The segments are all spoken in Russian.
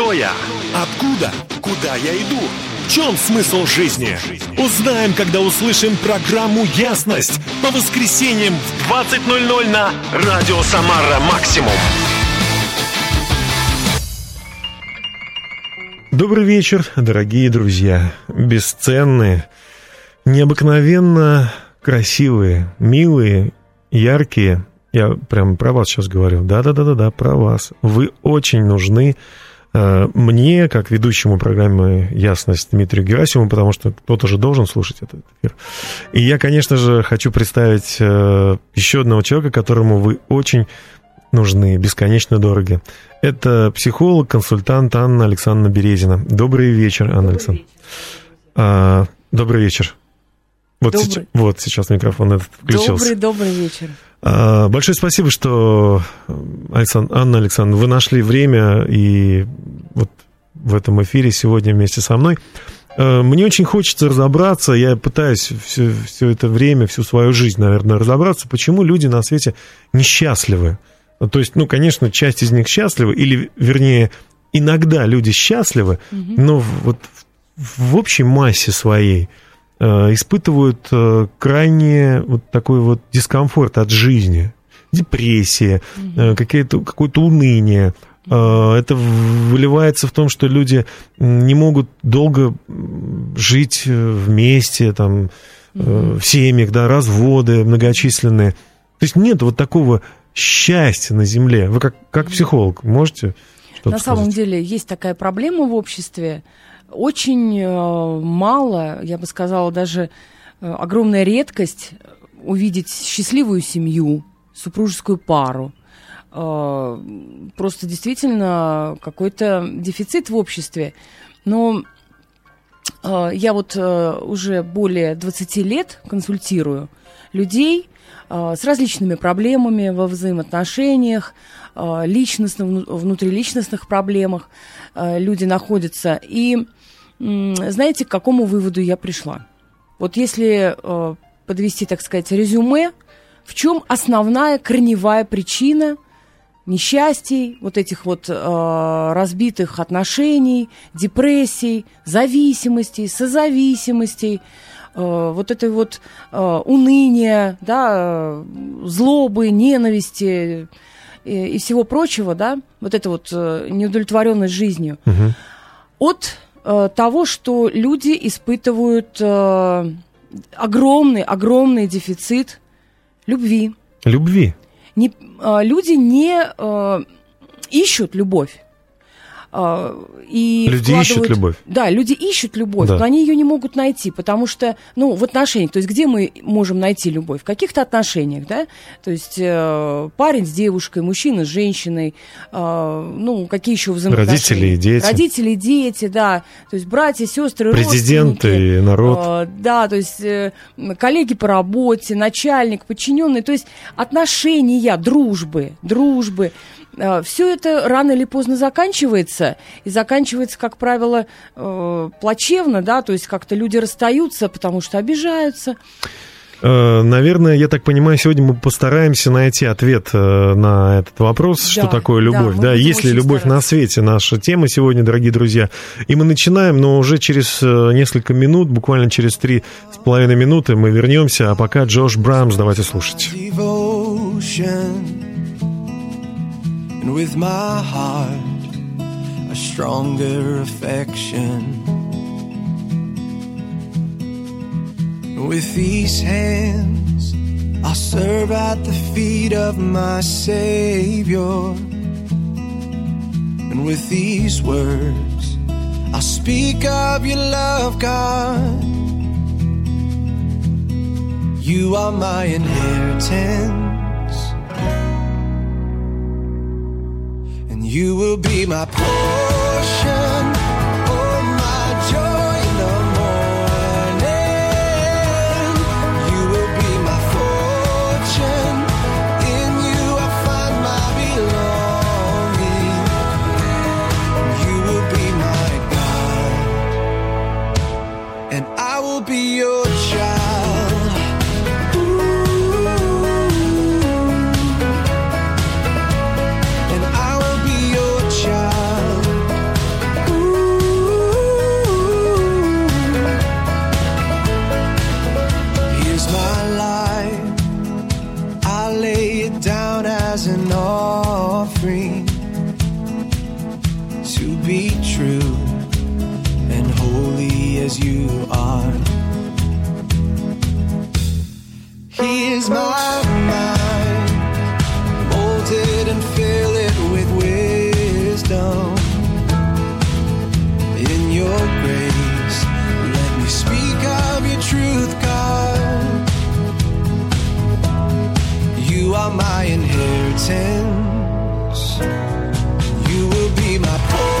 Кто я? Откуда? Куда я иду? В чем смысл жизни? Узнаем, когда услышим программу «Ясность» по воскресеньям в 20:00 на радио «Самара Максимум». Добрый вечер, дорогие друзья, бесценные, необыкновенно красивые, милые, яркие. Я прям про вас сейчас говорю. Да, про вас. Вы очень нужны мне, как ведущему программы «Ясность» Дмитрию Герасимову, потому что кто-то же должен слушать этот эфир. И я, конечно же, хочу представить еще одного человека, которому вы очень нужны, бесконечно дороги. Это психолог, консультант Анна Александровна Березина. Добрый вечер, Анна Александровна. Добрый вечер. Вот сейчас микрофон этот включился. Добрый вечер. Большое спасибо, что, Анна Александровна, вы нашли время и вот в этом эфире сегодня вместе со мной. Мне очень хочется разобраться, я пытаюсь все это время, всю свою жизнь, наверное, разобраться, почему люди на свете несчастливы. То есть, ну, конечно, часть из них счастлива, или, вернее, иногда люди счастливы, но вот в общей массе своей испытывают крайне вот такой вот дискомфорт от жизни, депрессия, какое-то уныние. Это выливается в том, что люди не могут долго жить вместе, там, в семьях, да, разводы многочисленные. То есть нет вот такого счастья на земле. Вы как психолог можете что-то сказать? На самом деле есть такая проблема в обществе. Очень мало, я бы сказала, даже огромная редкость увидеть счастливую семью, супружескую пару. Просто действительно какой-то дефицит в обществе. Но я вот уже более 20 лет консультирую людей с различными проблемами во взаимоотношениях, личностных, внутриличностных проблемах. Люди находятся. И знаете, к какому выводу я пришла? Вот если подвести, так сказать, резюме, в чем основная корневая причина несчастий, вот этих вот разбитых отношений, депрессий, зависимостей, созависимостей, вот этой вот уныния, да, злобы, ненависти и всего прочего, да, вот эта вот неудовлетворенность жизнью, от того, что люди испытывают огромный дефицит любви. Люди не ищут любовь. И люди ищут любовь. Да, люди ищут любовь, да. Но они ее не могут найти, потому что, ну, в отношениях, то есть где мы можем найти любовь? В каких-то отношениях, да? То есть парень с девушкой, мужчина с женщиной, ну, какие еще взаимоотношения? Родители и дети, да. То есть братья, сестры, президенты, родственники. Президенты, народ. Да, то есть коллеги по работе, начальник, подчиненный. То есть отношения, дружбы. Все это рано или поздно заканчивается, и заканчивается, как правило, плачевно, да, то есть как-то люди расстаются, потому что обижаются. Наверное, я так понимаю, сегодня мы постараемся найти ответ на этот вопрос, что такое любовь, да, есть ли любовь на свете, наша тема сегодня, дорогие друзья. И мы начинаем, но уже через несколько минут, буквально через 3,5 минуты мы вернемся, а пока Джош Брамс, давайте слушать. And with my heart, a stronger affection. And with these hands, I'll serve at the feet of my Savior. And with these words, I'll speak of your love, God. You are my inheritance. You will be my portion, oh my joy in the morning. You will be my fortune, in you I find my belonging. You will be my God, and I will be your child. you're free to be true and holy as you are. Here's my mind, molded and fill it with wisdom. In your grace, let me speak of your truth, God. You are my inheritance. You will be my portion.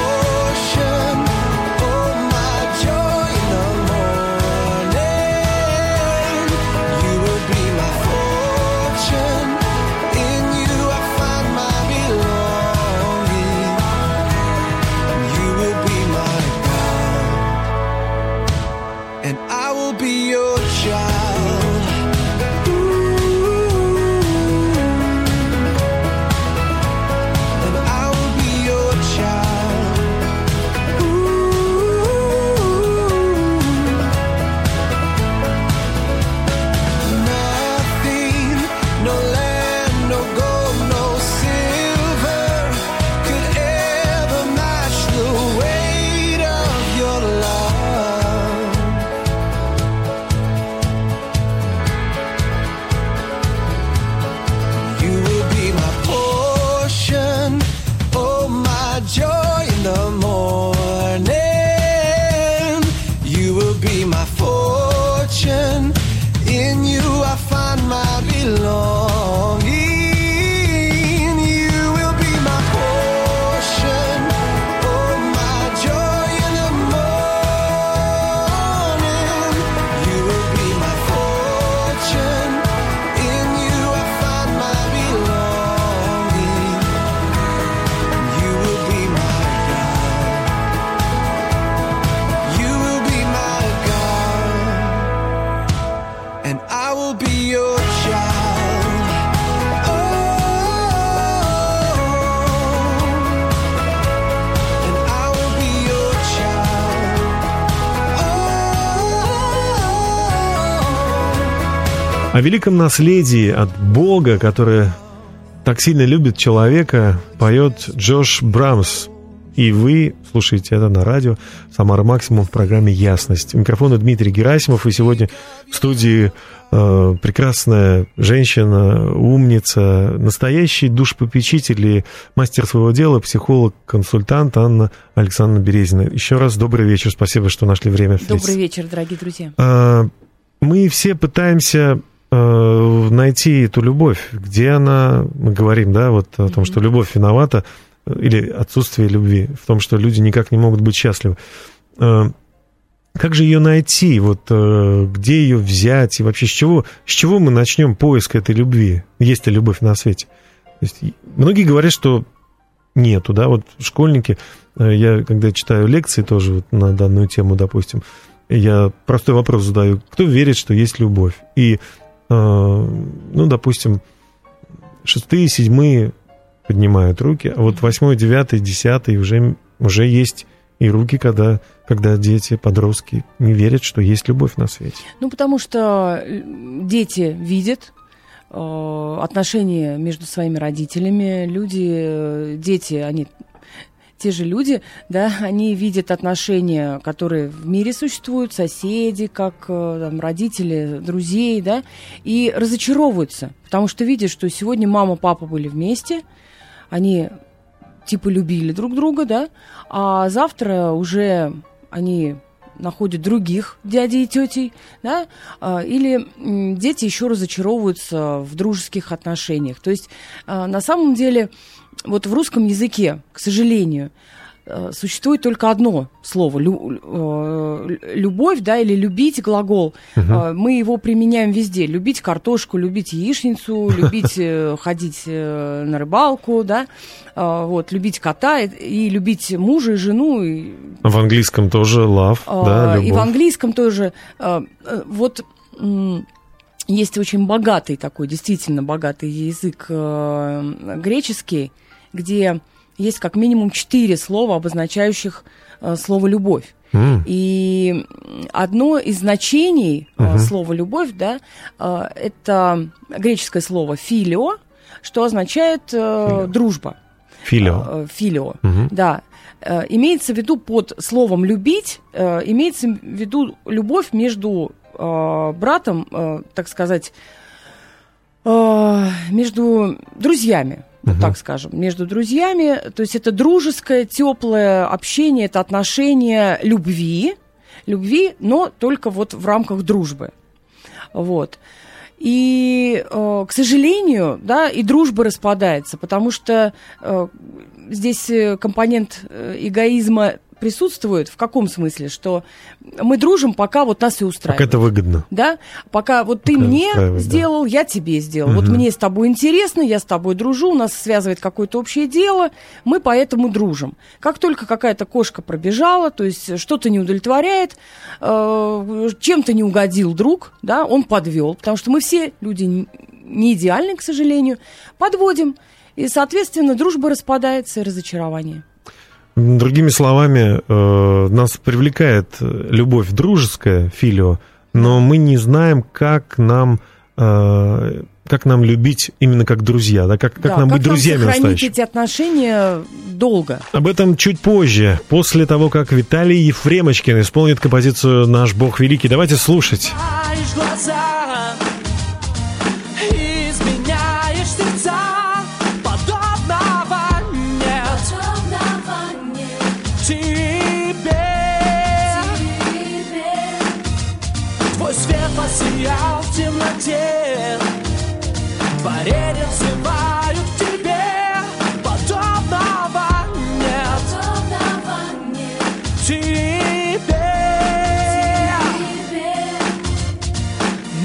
О великом наследии от Бога, которое так сильно любит человека, поет Джош Брамс. И вы слушаете это на радио «Самара Максимум» в программе «Ясность». У микрофона Дмитрий Герасимов. И сегодня в студии прекрасная женщина, умница, настоящий душепопечитель и мастер своего дела, психолог-консультант Анна Александровна Березина. Еще раз добрый вечер. Спасибо, что нашли время встретиться. Добрый вечер, дорогие друзья. Мы все пытаемся найти эту любовь, где она, мы говорим, да, вот о том, что любовь виновата, или отсутствие любви, в том, что люди никак не могут быть счастливы. Как же ее найти, вот где ее взять, и вообще с чего мы начнем поиск этой любви, есть ли любовь на свете? То есть, многие говорят, что нету, да, вот школьники, я когда читаю лекции тоже вот на данную тему, допустим, я простой вопрос задаю. Кто верит, что есть любовь? И, ну, допустим, 6-е, 7-е поднимают руки, а вот 8-е, 9-е, 10-е уже есть и руки, когда дети, подростки не верят, что есть любовь на свете. Ну, потому что дети видят отношения между своими родителями, люди, дети, они... Те же люди, да, они видят отношения, которые в мире существуют, соседи, как там, родители, друзей, да, и разочаровываются, потому что видят, что сегодня мама, папа были вместе, они типа любили друг друга, да, а завтра уже они находят других дядей и тетей, да, или дети еще разочаровываются в дружеских отношениях. То есть на самом деле... Вот в русском языке, к сожалению, существует только одно слово любовь, да, или любить глагол. Угу. Мы его применяем везде: любить картошку, любить яичницу, любить ходить на рыбалку, да, вот, любить кота и любить мужа и жену. В английском тоже love, да, любовь. И в английском тоже вот. Есть очень богатый такой, действительно богатый язык греческий, где есть как минимум 4 слова, обозначающих слово «любовь». Mm. И одно из значений слова «любовь», да, это греческое слово «филио», что означает дружба. Филио. Филио, да. Имеется в виду под словом «любить», имеется в виду любовь между братом, так сказать, между друзьями, вот так скажем, между друзьями. То есть это дружеское, теплое общение, это отношение любви, но только вот в рамках дружбы. Вот. И, к сожалению, да, и дружба распадается, потому что здесь компонент эгоизма присутствует. В каком смысле? Что мы дружим, пока вот нас и устраивает. Пока это выгодно. Да? Пока вот ты мне сделал, я тебе сделал. Вот мне с тобой интересно, я с тобой дружу, у нас связывает какое-то общее дело, мы поэтому дружим. Как только какая-то кошка пробежала, то есть что-то не удовлетворяет, чем-то не угодил друг, да, он подвел, потому что мы все люди не идеальны, к сожалению, подводим, и, соответственно, дружба распадается и разочарование. Другими словами, нас привлекает любовь дружеская, филио, но мы не знаем, как нам любить именно как друзья, да? Как нам быть друзьями настоящими. Как сохранить эти отношения долго. Об этом чуть позже, после того, как Виталий Ефремочкин исполнит композицию «Наш Бог великий». Давайте слушать. Сиял в темноте, пореден взывают к тебе, подобного нет тебе.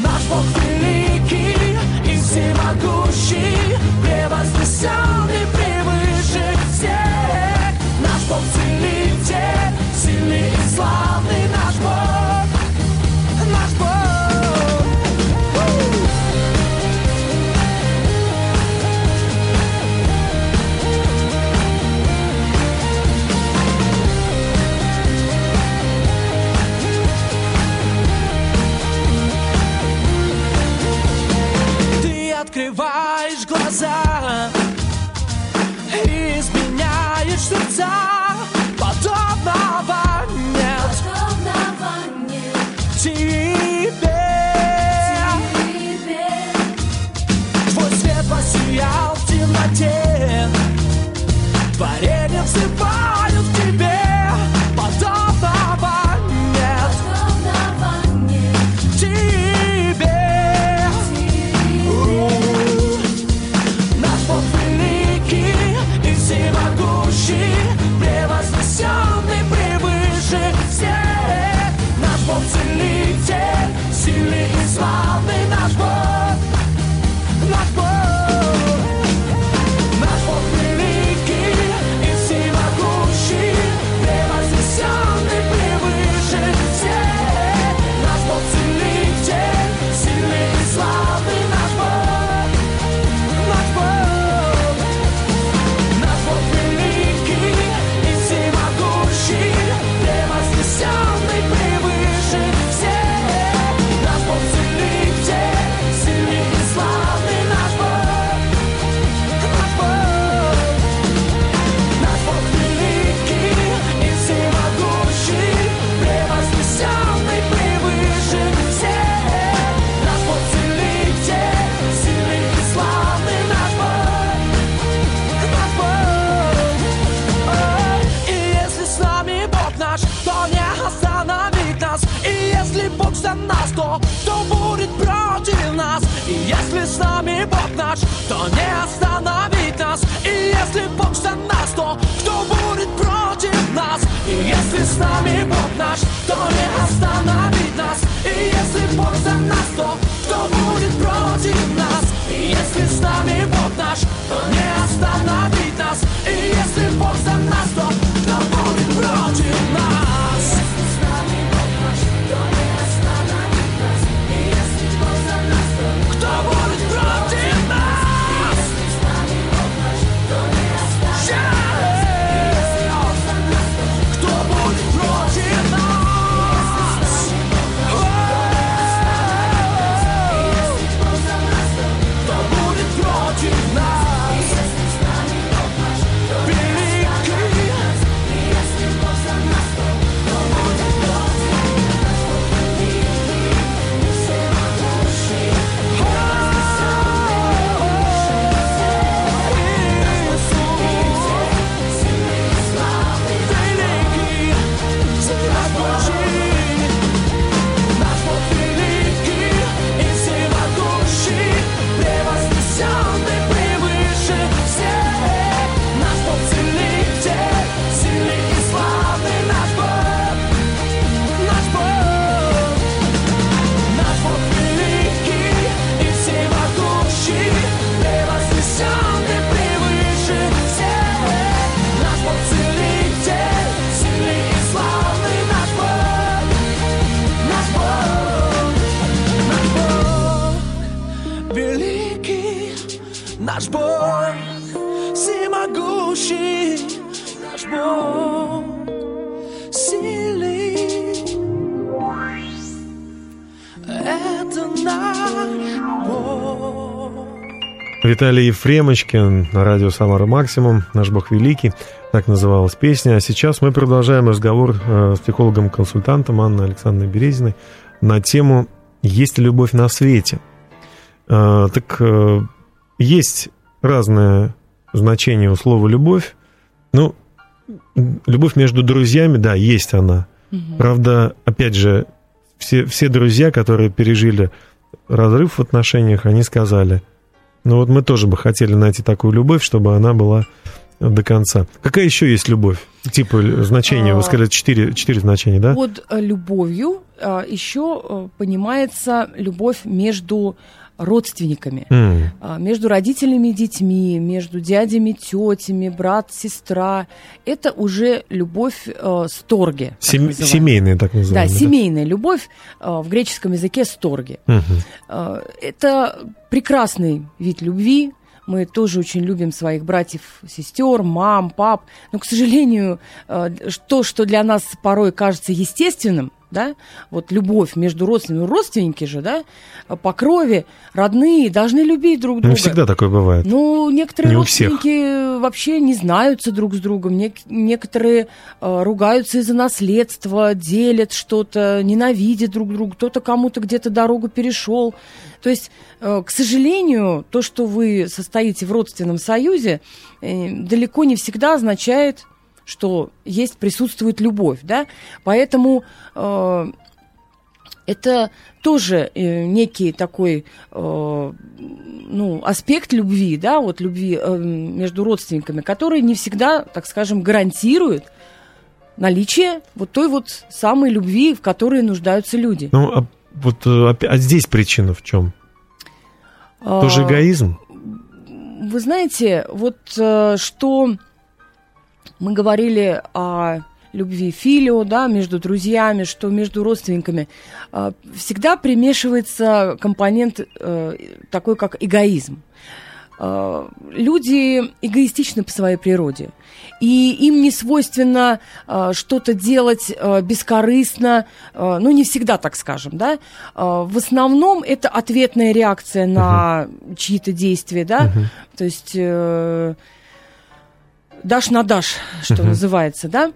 Наш Бог великий и всемогущий, превознесенный превыше всех. Наш Бог целитель, сильный и славный наш Бог. Открываешь глаза и изменяешь сердца, подобного нет тебе. Твой свет посиял в темноте, творения взывают к тебе, подобного. Now Наш Бог всемогущий, наш Бог силен. Это наш Бог. Виталий Ефремочкин, радио «Самара Максимум», «Наш Бог великий», так называлась песня. А сейчас мы продолжаем разговор с психологом-консультантом Анной Александровной Березиной на тему «Есть ли любовь на свете?». Так есть разное значение у слова «любовь». Ну, любовь между друзьями, да, есть она. Угу. Правда, опять же, все друзья, которые пережили разрыв в отношениях, они сказали: ну вот мы тоже бы хотели найти такую любовь, чтобы она была до конца. Какая еще есть любовь? Типа значения, вы сказали, четыре значения, да? Под любовью еще понимается любовь между родственниками, между родителями и детьми, между дядями, тетями, брат, сестра. Это уже любовь сторги. Семейная, так называемая. Да, семейная любовь, в греческом языке сторги. Это прекрасный вид любви. Мы тоже очень любим своих братьев, сестер, мам, пап. Но, к сожалению, то, что для нас порой кажется естественным, да, вот любовь между родственниками, родственники же, да, по крови, родные, должны любить друг друга. Не всегда такое бывает. Ну, некоторые не родственники вообще не знаются друг с другом, некоторые ругаются из-за наследства, делят что-то, ненавидят друг друга, кто-то кому-то где-то дорогу перешел. То есть, к сожалению, то, что вы состоите в родственном союзе, далеко не всегда означает, что есть, присутствует любовь, да, поэтому это тоже некий такой, ну, аспект любви, да, вот любви между родственниками, который не всегда, так скажем, гарантирует наличие вот той вот самой любви, в которой нуждаются люди. Ну, а вот здесь причина в чем? Тоже эгоизм? Вы знаете, вот что... Мы говорили о любви филио, да, между друзьями, что между родственниками. Всегда примешивается компонент такой, как эгоизм. Люди эгоистичны по своей природе, и им не свойственно что-то делать бескорыстно, ну, не всегда, так скажем, да. В основном это ответная реакция на чьи-то действия, да, то есть... дашь на дашь, что называется, да?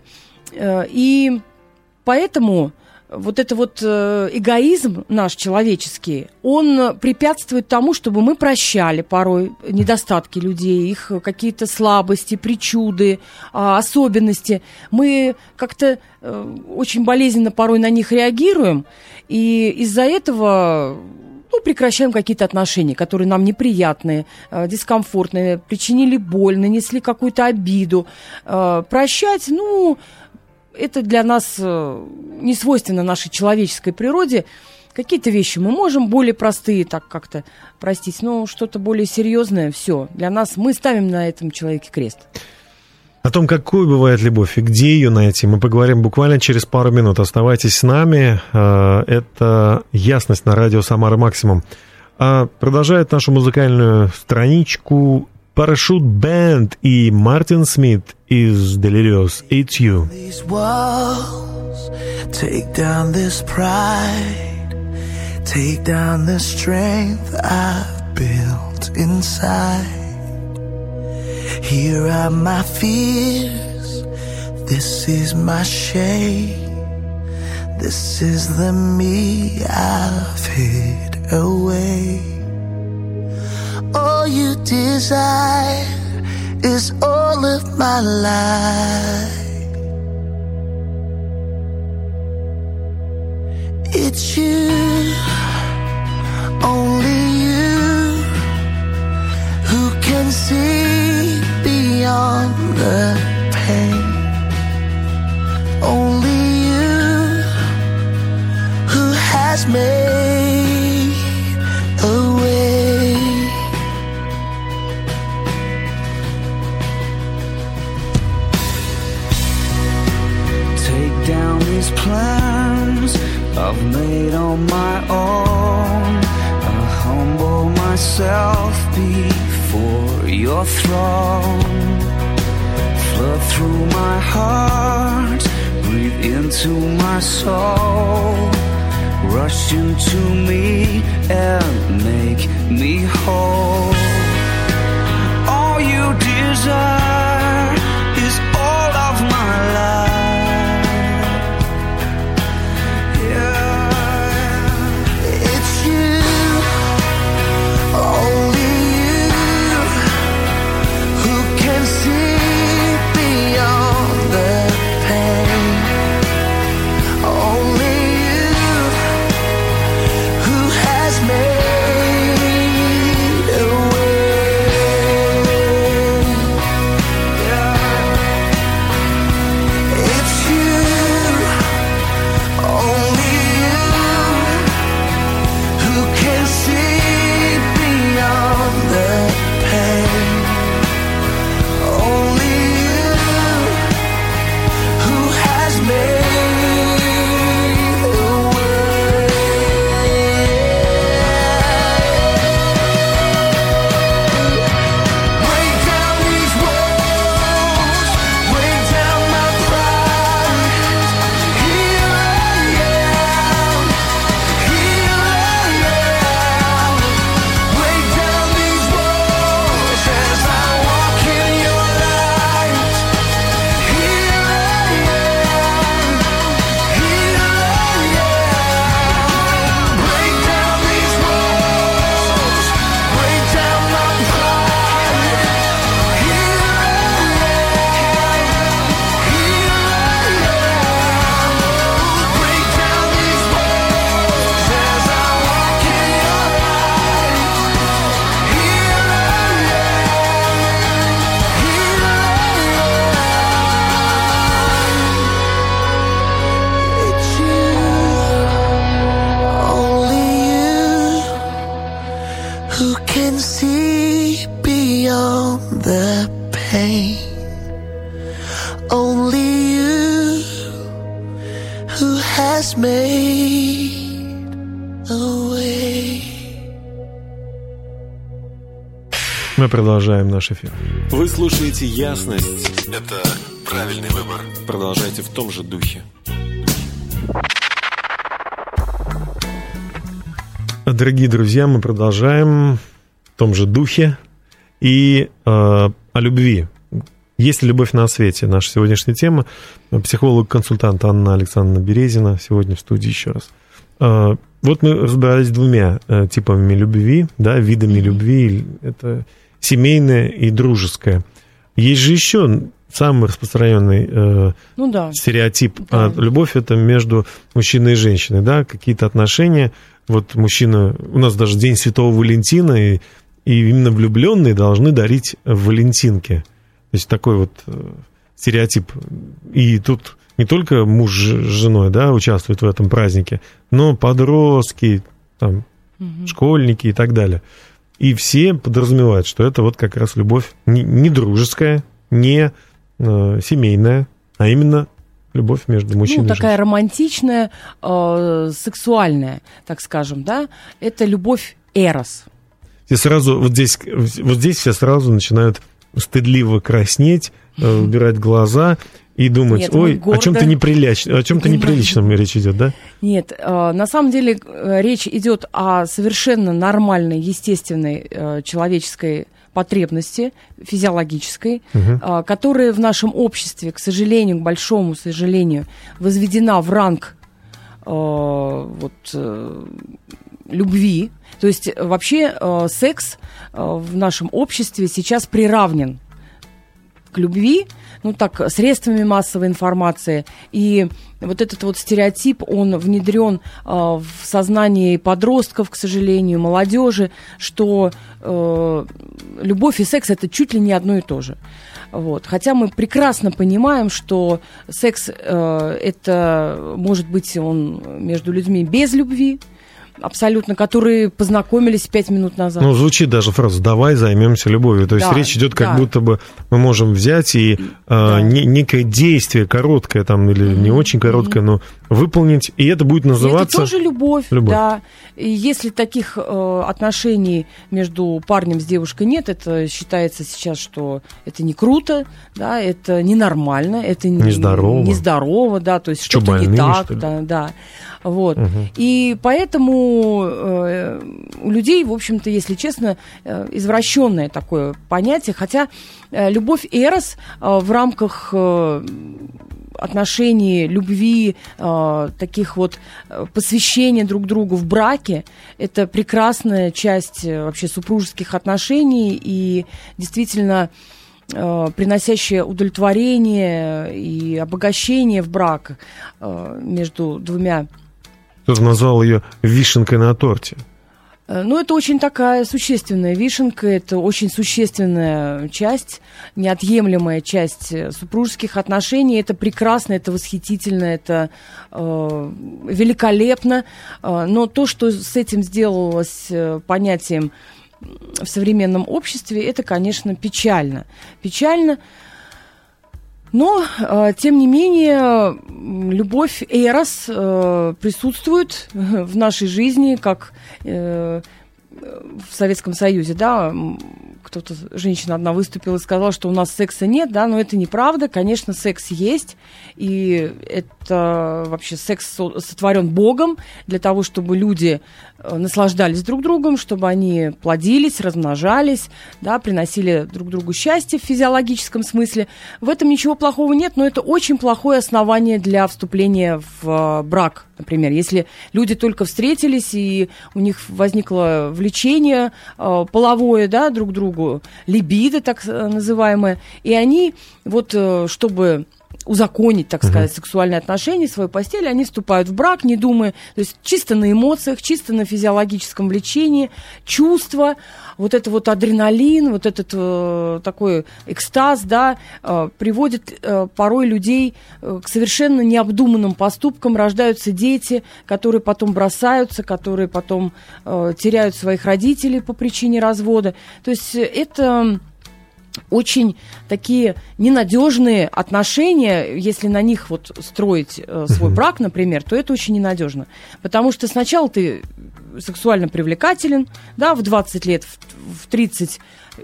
И поэтому вот этот вот эгоизм наш человеческий, он препятствует тому, чтобы мы прощали порой недостатки людей, их какие-то слабости, причуды, особенности. Мы как-то очень болезненно порой на них реагируем, и из-за этого... Ну, прекращаем какие-то отношения, которые нам неприятные, дискомфортные, причинили боль, нанесли какую-то обиду. Прощать, ну, это для нас не свойственно нашей человеческой природе. Какие-то вещи мы можем более простые так как-то простить, но что-то более серьезное, все. Для нас мы ставим на этом человеке крест. О том, какой бывает любовь и где ее найти, мы поговорим буквально через пару минут. Оставайтесь с нами. Это «Ясность» на радио «Самара Максимум». Продолжает нашу музыкальную страничку «Парашют-бэнд» и Мартин Смит из «Delirious». It's you. Here are my fears, this is my shame, this is the me I've hid away. All you desire is all of my life. It's you, only you, who can see beyond the pain. Only you who has made a way. Take down these plans I've made on my own. I humble myself before for your throne. Flood through my heart, breathe into my soul. Rush into me and make me whole. All you desire is all of my life. Yeah, it's you. Oh. Мы продолжаем наш эфир. Вы слушаете «Ясность». Это правильный выбор. Продолжайте в том же духе. Дорогие друзья, мы продолжаем в том же духе и о любви. Есть ли любовь на свете? Наша сегодняшняя тема. Психолог-консультант Анна Александровна Березина сегодня в студии еще раз. Вот мы разбирались с двумя типами любви, да, видами любви. Это семейная и дружеская. Есть же еще самый распространенный стереотип. Да. Любовь — это между мужчиной и женщиной, да, какие-то отношения. Вот мужчина... У нас даже День Святого Валентина, и именно влюбленные должны дарить валентинки. То есть такой вот стереотип. И тут... Не только муж с женой, да, участвует в этом празднике, но подростки, там, школьники и так далее. И все подразумевают, что это вот как раз любовь не дружеская, не семейная, а именно любовь между мужчиной и женщиной. Ну, такая романтичная, сексуальная, так скажем, да, это любовь эрос. Все сразу, вот здесь все сразу начинают стыдливо краснеть, убирать глаза и думать: нет, ой, о чем-то неприличном речь идет, да? Нет, на самом деле речь идет о совершенно нормальной, естественной человеческой потребности, физиологической, которая в нашем обществе, к сожалению, к большому сожалению, возведена в ранг любви. То есть вообще секс в нашем обществе сейчас приравнен к любви, ну так, средствами массовой информации. И вот этот вот стереотип, он внедрен в сознание подростков, к сожалению, молодежи, что любовь и секс — это чуть ли не одно и то же. Вот. Хотя мы прекрасно понимаем, что секс это, может быть, он между людьми без любви, абсолютно, которые познакомились 5 минут назад. Ну, звучит даже фраза «давай займемся любовью». То есть речь идет, как будто бы мы можем взять и некое действие короткое, там, или не очень короткое, но выполнить, и это будет называться... И это тоже любовь. Да. И если таких отношений между парнем с девушкой нет, это считается сейчас, что это не круто, да, это ненормально, это нездорово, да, то есть что-то больные, не так, что да. Вот. Угу. И поэтому у людей, в общем-то, если честно, извращенное такое понятие, хотя любовь эрос в рамках... отношений, любви, таких вот посвящения друг другу в браке. Это прекрасная часть вообще супружеских отношений и действительно приносящая удовлетворение и обогащение в брак между двумя. Кто-то назвал ее вишенкой на торте. Ну, это очень такая существенная вишенка, это очень существенная часть, неотъемлемая часть супружеских отношений. Это прекрасно, это восхитительно, это великолепно. Но то, что с этим сделалось понятием в современном обществе, это, конечно, печально. Печально. Но, тем не менее, любовь эрос присутствует в нашей жизни, как в Советском Союзе, да, кто-то, женщина одна выступила и сказала, что у нас секса нет, да, но это неправда, конечно, секс есть, и это вообще секс сотворен Богом для того, чтобы люди наслаждались друг другом, чтобы они плодились, размножались, да, приносили друг другу счастье в физиологическом смысле. В этом ничего плохого нет, но это очень плохое основание для вступления в брак, например, если люди только встретились, и у них возникло влечение половое, да, друг к другу, либидо, так называемое, и они, вот, чтобы узаконить, так сказать, сексуальные отношения, свою постель, они вступают в брак, не думая, то есть чисто на эмоциях, чисто на физиологическом влечении, чувства, вот это вот адреналин, вот этот такой экстаз, да, приводит порой людей к совершенно необдуманным поступкам, рождаются дети, которые потом бросаются, которые потом теряют своих родителей по причине развода, то есть это... очень такие ненадежные отношения, если на них вот строить свой брак, например, то это очень ненадежно. Потому что сначала ты сексуально привлекателен, да, в 20 лет, в 30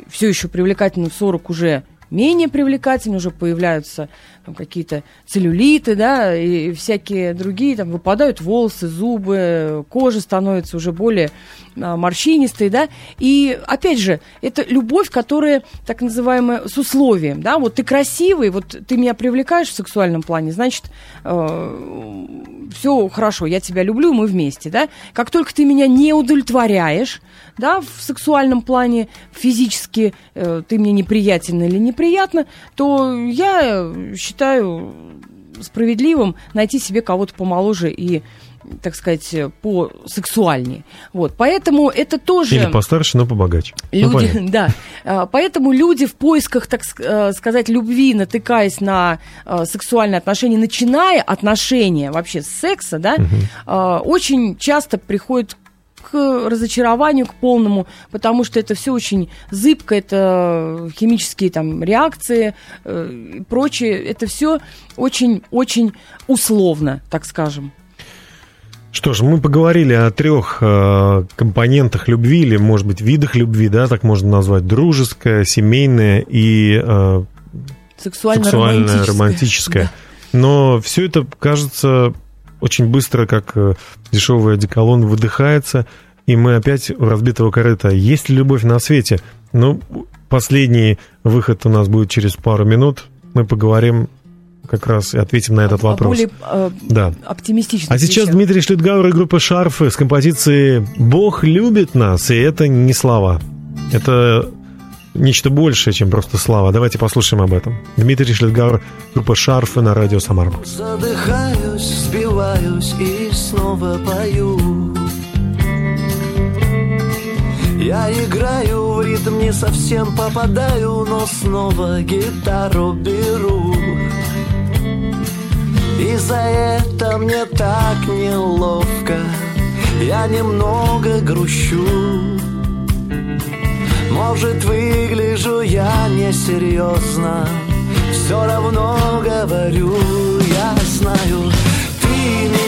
все еще привлекателен, в 40 уже менее привлекателен, уже появляются там какие-то целлюлиты, да, и всякие другие, там выпадают волосы, зубы, кожа становится уже более морщинистой, да, и, опять же, это любовь, которая, так называемая, с условием, да, вот ты красивый, вот ты меня привлекаешь в сексуальном плане, значит, все хорошо, я тебя люблю, мы вместе, да, как только ты меня не удовлетворяешь, да, в сексуальном плане, физически ты мне неприятен или неприятна, то я считаю справедливым найти себе кого-то помоложе и, так сказать, посексуальнее. Вот. Поэтому это тоже... Или постарше, но побогаче. Люди, ну, да. Поэтому люди в поисках, так сказать, любви, натыкаясь на сексуальные отношения, начиная отношения вообще с секса, да, очень часто приходят к разочарованию, к полному, потому что это все очень зыбко, это химические там реакции и прочее, это все очень-очень условно, так скажем. Что ж, мы поговорили о трех компонентах любви, или, может быть, видах любви, да, так можно назвать, дружеская, семейная и сексуальная, романтическая. Да. Но все это, кажется, очень быстро, как дешевый одеколон, выдыхается, и мы опять в разбитого корыта. Есть ли любовь на свете? Ну, последний выход у нас будет через пару минут. Мы поговорим как раз и ответим на этот вопрос. Более оптимистично. А сейчас Дмитрий Шлютгавр и группа «Шарф» с композицией «Бог любит нас», и это не слова. Это нечто большее, чем просто слова. Давайте послушаем об этом. Дмитрий Шлютгавр, группа «Шарф» на радио «Самара». Задыхаюсь, сбиваюсь и снова пою. Я играю, в ритм не совсем попадаю, но снова гитару беру. И за это мне так неловко, я немного грущу. Может, выгляжу я несерьезно, все равно говорю, я знаю, ты не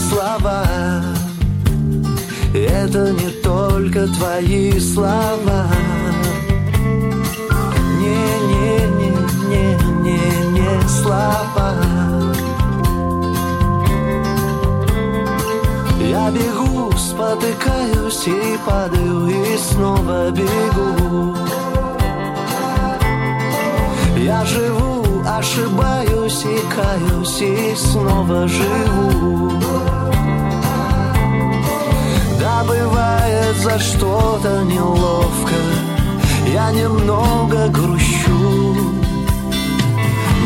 слова. Это не только твои слова. Не-не-не-не-не-не слова. Я бегу, спотыкаюсь и падаю, и снова бегу. Я живу, ошибаюсь и каюсь, и снова живу. Да, бывает за что-то неловко, я немного грущу.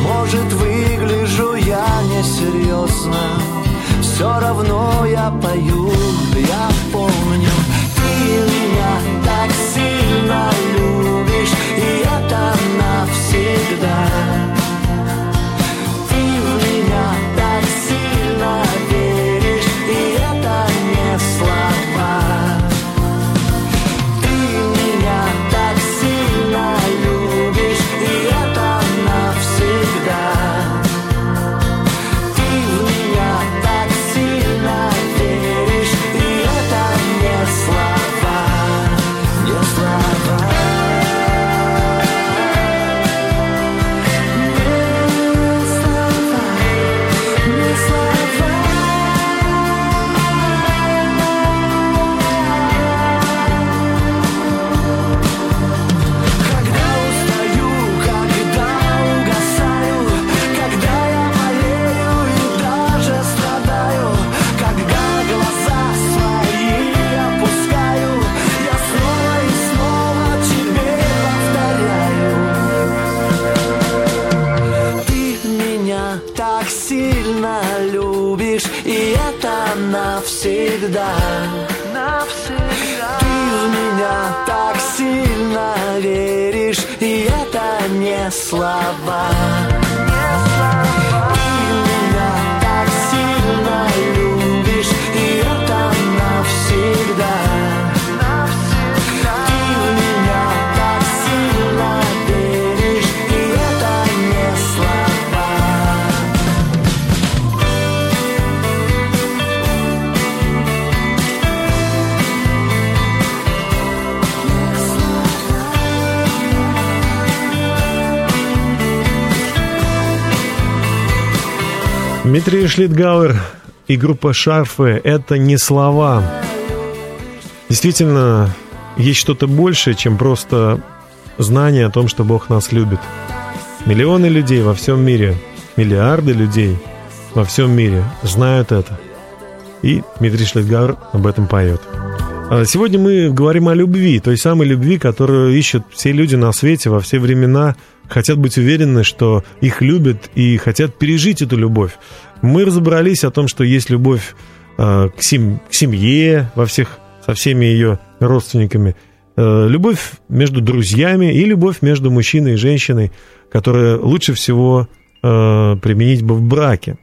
Может, выгляжу я несерьезно, все равно я пою. Я помню, ты меня так сильно любишь, и это навсегда. Веришь, и это не слова. Ты меня так сильно любишь, и это навсегда. Ты в меня так сильно веришь, и это не слова, не слова. Навсегда, навсегда. Ты в меня так сильно веришь, и это не слова. Дмитрий Шлютгавр и группа «Шарфы» — это не слова. Действительно, есть что-то большее, чем просто знание о том, что Бог нас любит. Миллионы людей во всем мире, миллиарды людей во всем мире знают это. И Дмитрий Шлютгавр об этом поет. Сегодня мы говорим о любви, той самой любви, которую ищут все люди на свете во все времена, хотят быть уверены, что их любят и хотят пережить эту любовь. Мы разобрались о том, что есть любовь к семье со всеми ее родственниками, любовь между друзьями и любовь между мужчиной и женщиной, которая лучше всего применить бы в браке.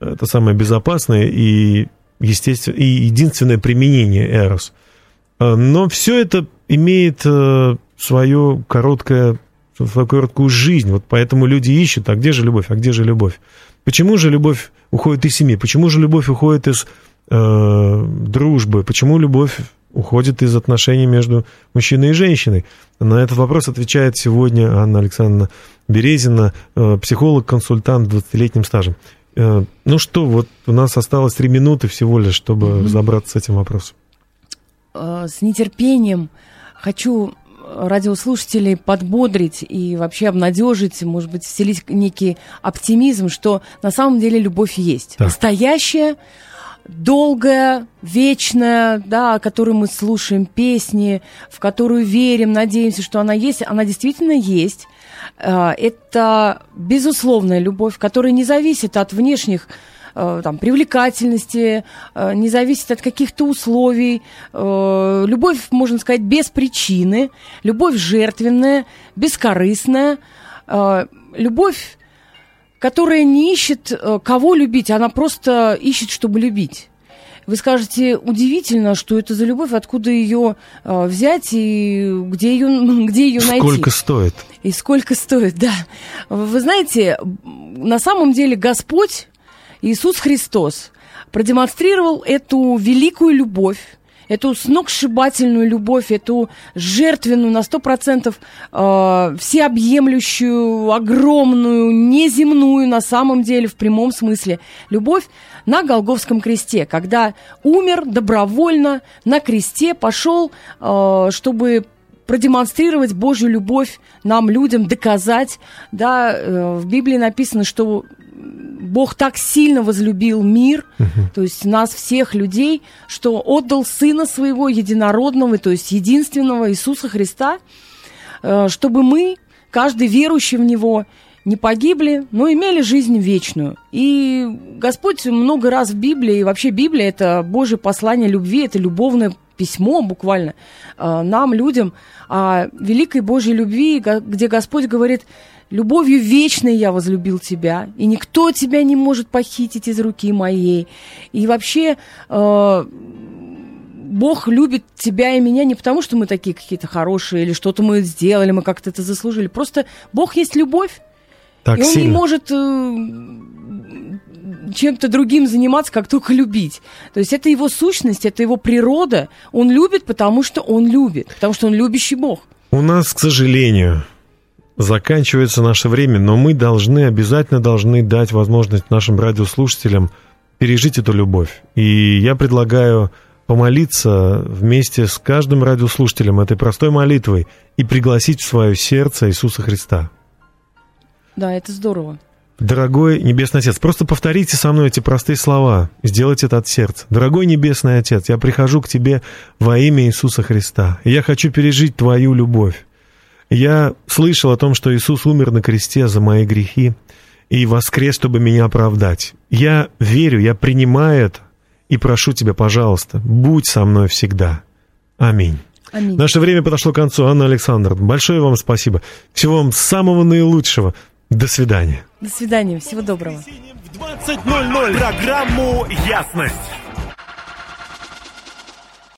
Это самое безопасное и естественно, и единственное применение эрос. Но все это имеет свою короткую жизнь. Вот поэтому люди ищут, а где же любовь, а где же любовь? Почему же любовь уходит из семьи? Почему же любовь уходит из дружбы? Почему любовь уходит из отношений между мужчиной и женщиной? На этот вопрос отвечает сегодня Анна Александровна Березина, психолог-консультант с 20-летним стажем. Ну что, вот у нас осталось 3 минуты всего лишь, чтобы разобраться с этим вопросом. С нетерпением хочу радиослушателей подбодрить и вообще обнадежить, может быть, вселить некий оптимизм, что на самом деле любовь есть. Так. Настоящая, долгая, вечная, да, о которой мы слушаем песни, в которую верим, надеемся, что она есть. Она действительно есть. Это безусловная любовь, которая не зависит от внешних там, привлекательности, не зависит от каких-то условий. Любовь, можно сказать, без причины, любовь жертвенная, бескорыстная, любовь, которая не ищет, кого любить, она просто ищет, чтобы любить. Вы скажете, удивительно, что это за любовь, откуда ее взять и где ее найти. Сколько стоит. И сколько стоит, да. Вы знаете, на самом деле Господь, Иисус Христос, продемонстрировал эту великую любовь, эту сногсшибательную любовь, эту жертвенную на 100%, всеобъемлющую, огромную, неземную на самом деле, в прямом смысле, любовь на Голгофском кресте, когда умер добровольно на кресте, пошел, чтобы продемонстрировать Божью любовь нам, людям, доказать. Да, в Библии написано, что Бог так сильно возлюбил мир, то есть нас всех людей, что отдал Сына Своего Единородного, то есть единственного Иисуса Христа, чтобы мы, каждый верующий в Него, не погибли, но имели жизнь вечную. И Господь много раз в Библии, и вообще Библия – это Божье послание любви, это любовное письмо буквально нам, людям, о великой Божьей любви, где Господь говорит: «Любовью вечной я возлюбил тебя, и никто тебя не может похитить из руки моей». И вообще Бог любит тебя и меня не потому, что мы такие какие-то хорошие, или что-то мы сделали, мы как-то это заслужили. Просто Бог есть любовь, так и Он сильно не может чем-то другим заниматься, как только любить. То есть это его сущность, это его природа. Он любит, потому что он любит, потому что он любящий Бог. У нас, к сожалению, заканчивается наше время, но мы должны, обязательно должны дать возможность нашим радиослушателям пережить эту любовь. И я предлагаю помолиться вместе с каждым радиослушателем этой простой молитвой и пригласить в свое сердце Иисуса Христа. Да, это здорово. Дорогой Небесный Отец, просто повторите со мной эти простые слова, сделайте это от сердца. Дорогой Небесный Отец, я прихожу к Тебе во имя Иисуса Христа, и я хочу пережить Твою любовь. Я слышал о том, что Иисус умер на кресте за мои грехи и воскрес, чтобы меня оправдать. Я верю, я принимаю это и прошу Тебя, пожалуйста, будь со мной всегда. Аминь. Аминь. Наше время подошло к концу. Анна Александровна, большое вам спасибо. Всего вам самого наилучшего. До свидания. До свидания. Всего доброго. В 20:00 программу «Ясность».